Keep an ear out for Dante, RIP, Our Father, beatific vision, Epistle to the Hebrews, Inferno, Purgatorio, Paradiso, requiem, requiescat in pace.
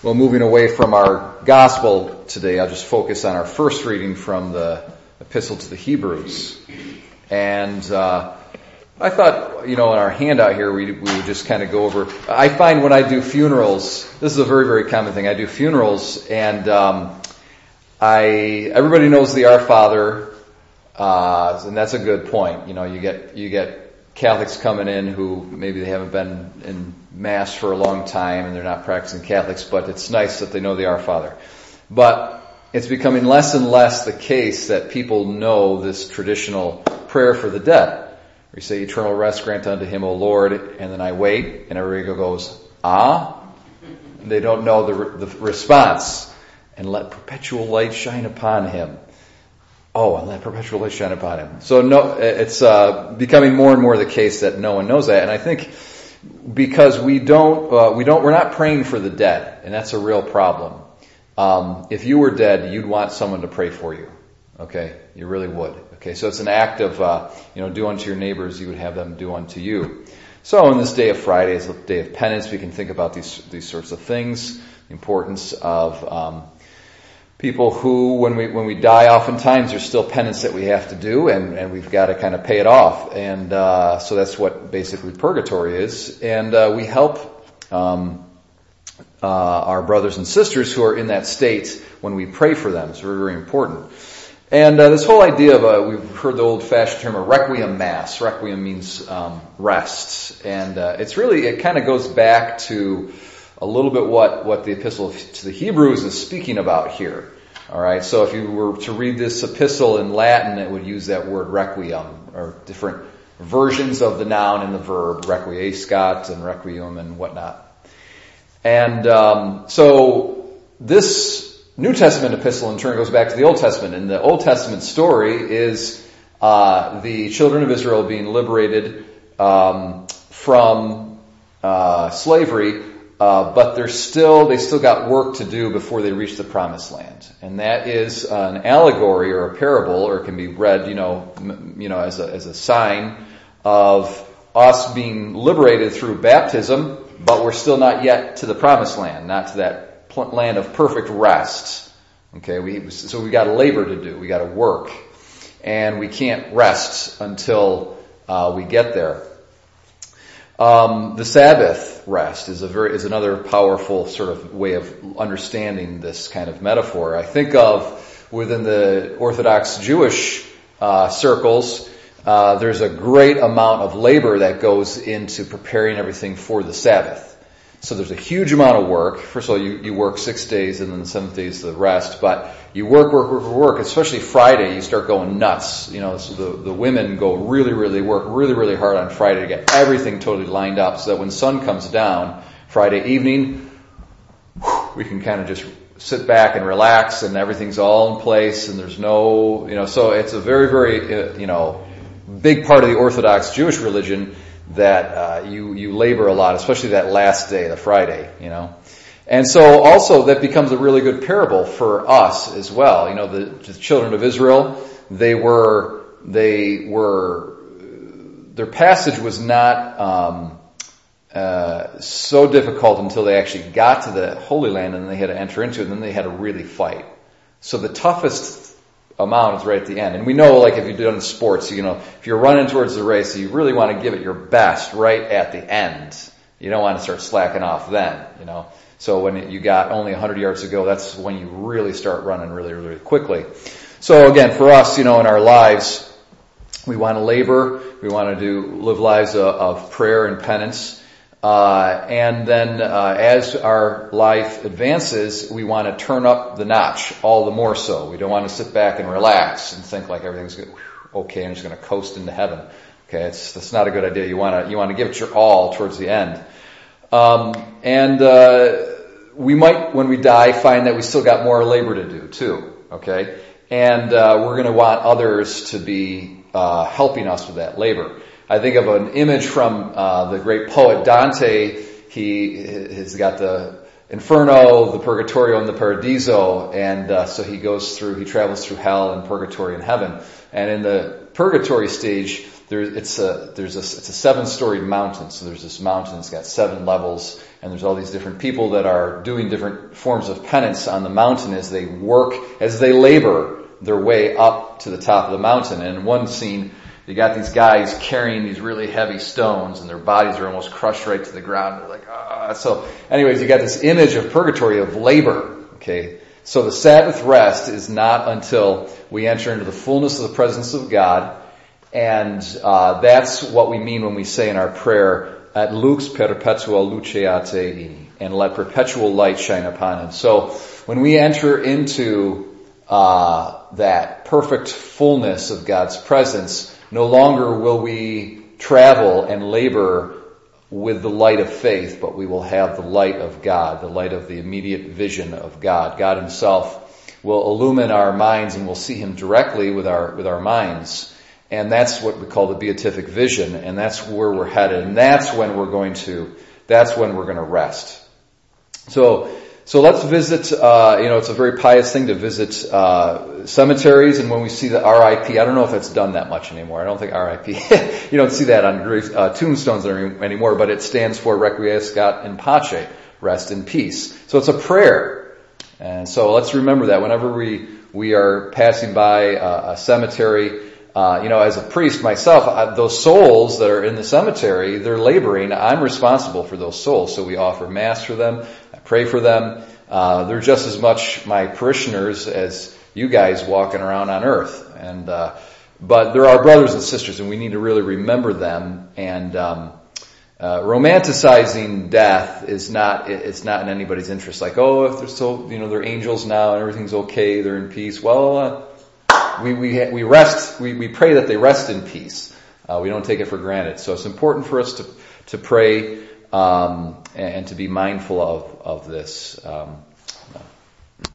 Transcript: Well, moving away from our gospel today, I'll just focus on our first reading from the Epistle to the Hebrews. And I thought, in our handout here, we would just kind of go over. I find when I do funerals, this is a very, very common thing. I do funerals, and everybody knows the Our Father, and that's a good point. You get Catholics coming in who maybe they haven't been in Mass for a long time and they're not practicing Catholics, but it's nice that they know the Our Father. But it's becoming less and less the case that people know this traditional prayer for the dead. We say, "Eternal rest grant unto him, O Lord," and then I wait, and everybody goes, "Ah?" And they don't know the response. "And let perpetual light shine upon him." "Oh, and let perpetual light shine upon him." So no, it's becoming more and more the case that no one knows that, and I think because we're not praying for the dead, and that's a real problem. If you were dead, you'd want someone to pray for you. Okay, you really would. Okay, so it's an act of do unto your neighbors, you would have them do unto you. So in this day of Friday, is a day of penance. We can think about these sorts of things, the importance of people who, when we die, oftentimes there's still penance that we have to do, and we've got to kind of pay it off. And so that's what basically purgatory is. And we help our brothers and sisters who are in that state when we pray for them. It's very, very important. And this whole idea of, we've heard the old-fashioned term, a requiem mass. Requiem means rest. And it kind of goes back to a little bit what the Epistle to the Hebrews is speaking about here. All right, so if you were to read this epistle in Latin, it would use that word requiem, or different versions of the noun and the verb, requiescat and requiem and whatnot. And so this New Testament epistle in turn goes back to the Old Testament, and the Old Testament story is the children of Israel being liberated from slavery. But they still got work to do before they reach the promised land. And that is an allegory or a parable, or it can be read, as a sign of us being liberated through baptism, but we're still not yet to the promised land, not to that land of perfect rest. Okay, so we got labor to do, we got to work, and we can't rest until we get there. The Sabbath rest is another powerful sort of way of understanding this kind of metaphor. I think of within the Orthodox Jewish circles, there's a great amount of labor that goes into preparing everything for the Sabbath. So there's a huge amount of work. First of all, you work 6 days, and then the seventh day is the rest. But you work, especially Friday, you start going nuts. So the women go really hard on Friday to get everything totally lined up so that when sun comes down Friday evening, we can kind of just sit back and relax, and everything's all in place, and there's so it's a very, very, big part of the Orthodox Jewish religion that you labor a lot, especially that last day, the Friday, And so also that becomes a really good parable for us as well. The children of Israel, their passage was not so difficult until they actually got to the Holy Land, and then they had to enter into it, and then they had to really fight. So the toughest amount is right at the end. And we know, like if you've done sports, if you're running towards the race, you really want to give it your best right at the end. You don't want to start slacking off then. So when you got only 100 yards to go, that's when you really start running really, really quickly. So again, for us, in our lives, we want to labor, we want to live lives of prayer and penance, and then as our life advances, we want to turn up the notch all the more so. We don't want to sit back and relax and think like everything's good. Okay, I'm just going to coast into heaven. Okay, that's not a good idea. You want to give it your all towards the end. We might, when we die, find that we still got more labor to do too. Okay, and we're going to want others to be helping us with that labor. I think of an image from the great poet Dante. He has got the Inferno, the Purgatorio, and the Paradiso, and so he travels through hell and purgatory and heaven. And in the purgatory stage, It's a seven-storied mountain. So there's this mountain, it's got seven levels, and there's all these different people that are doing different forms of penance on the mountain as they labor their way up to the top of the mountain. And in one scene, you got these guys carrying these really heavy stones, and their bodies are almost crushed right to the ground. They're like, ah. So anyways, you got this image of purgatory, of labor, okay? So the Sabbath rest is not until we enter into the fullness of the presence of God. And that's what we mean when we say in our prayer, "At lux perpetua luceat," and let perpetual light shine upon him. So when we enter into that perfect fullness of God's presence, no longer will we travel and labor with the light of faith, but we will have the light of God, the light of the immediate vision of God. God himself will illumine our minds, and we'll see him directly with our minds. And that's what we call the beatific vision, and that's where we're headed, and that's when we're going to rest. So let's visit, it's a very pious thing to visit, cemeteries, and when we see the RIP, I don't know if that's done that much anymore. I don't think RIP, you don't see that on grave, tombstones anymore, but it stands for requiescat in pace, rest in peace. So it's a prayer. And so let's remember that whenever we are passing by a cemetery. As a priest myself, those souls that are in the cemetery, they're laboring. I'm responsible for those souls. So we offer Mass for them. I pray for them. They're just as much my parishioners as you guys walking around on earth. And, but they're our brothers and sisters, and we need to really remember them. And, romanticizing death is not in anybody's interest. Like, if they're so, they're angels now and everything's okay, they're in peace. Well, we rest, we pray that they rest in peace. We don't take it for granted. So it's important for us to pray, and to be mindful of this.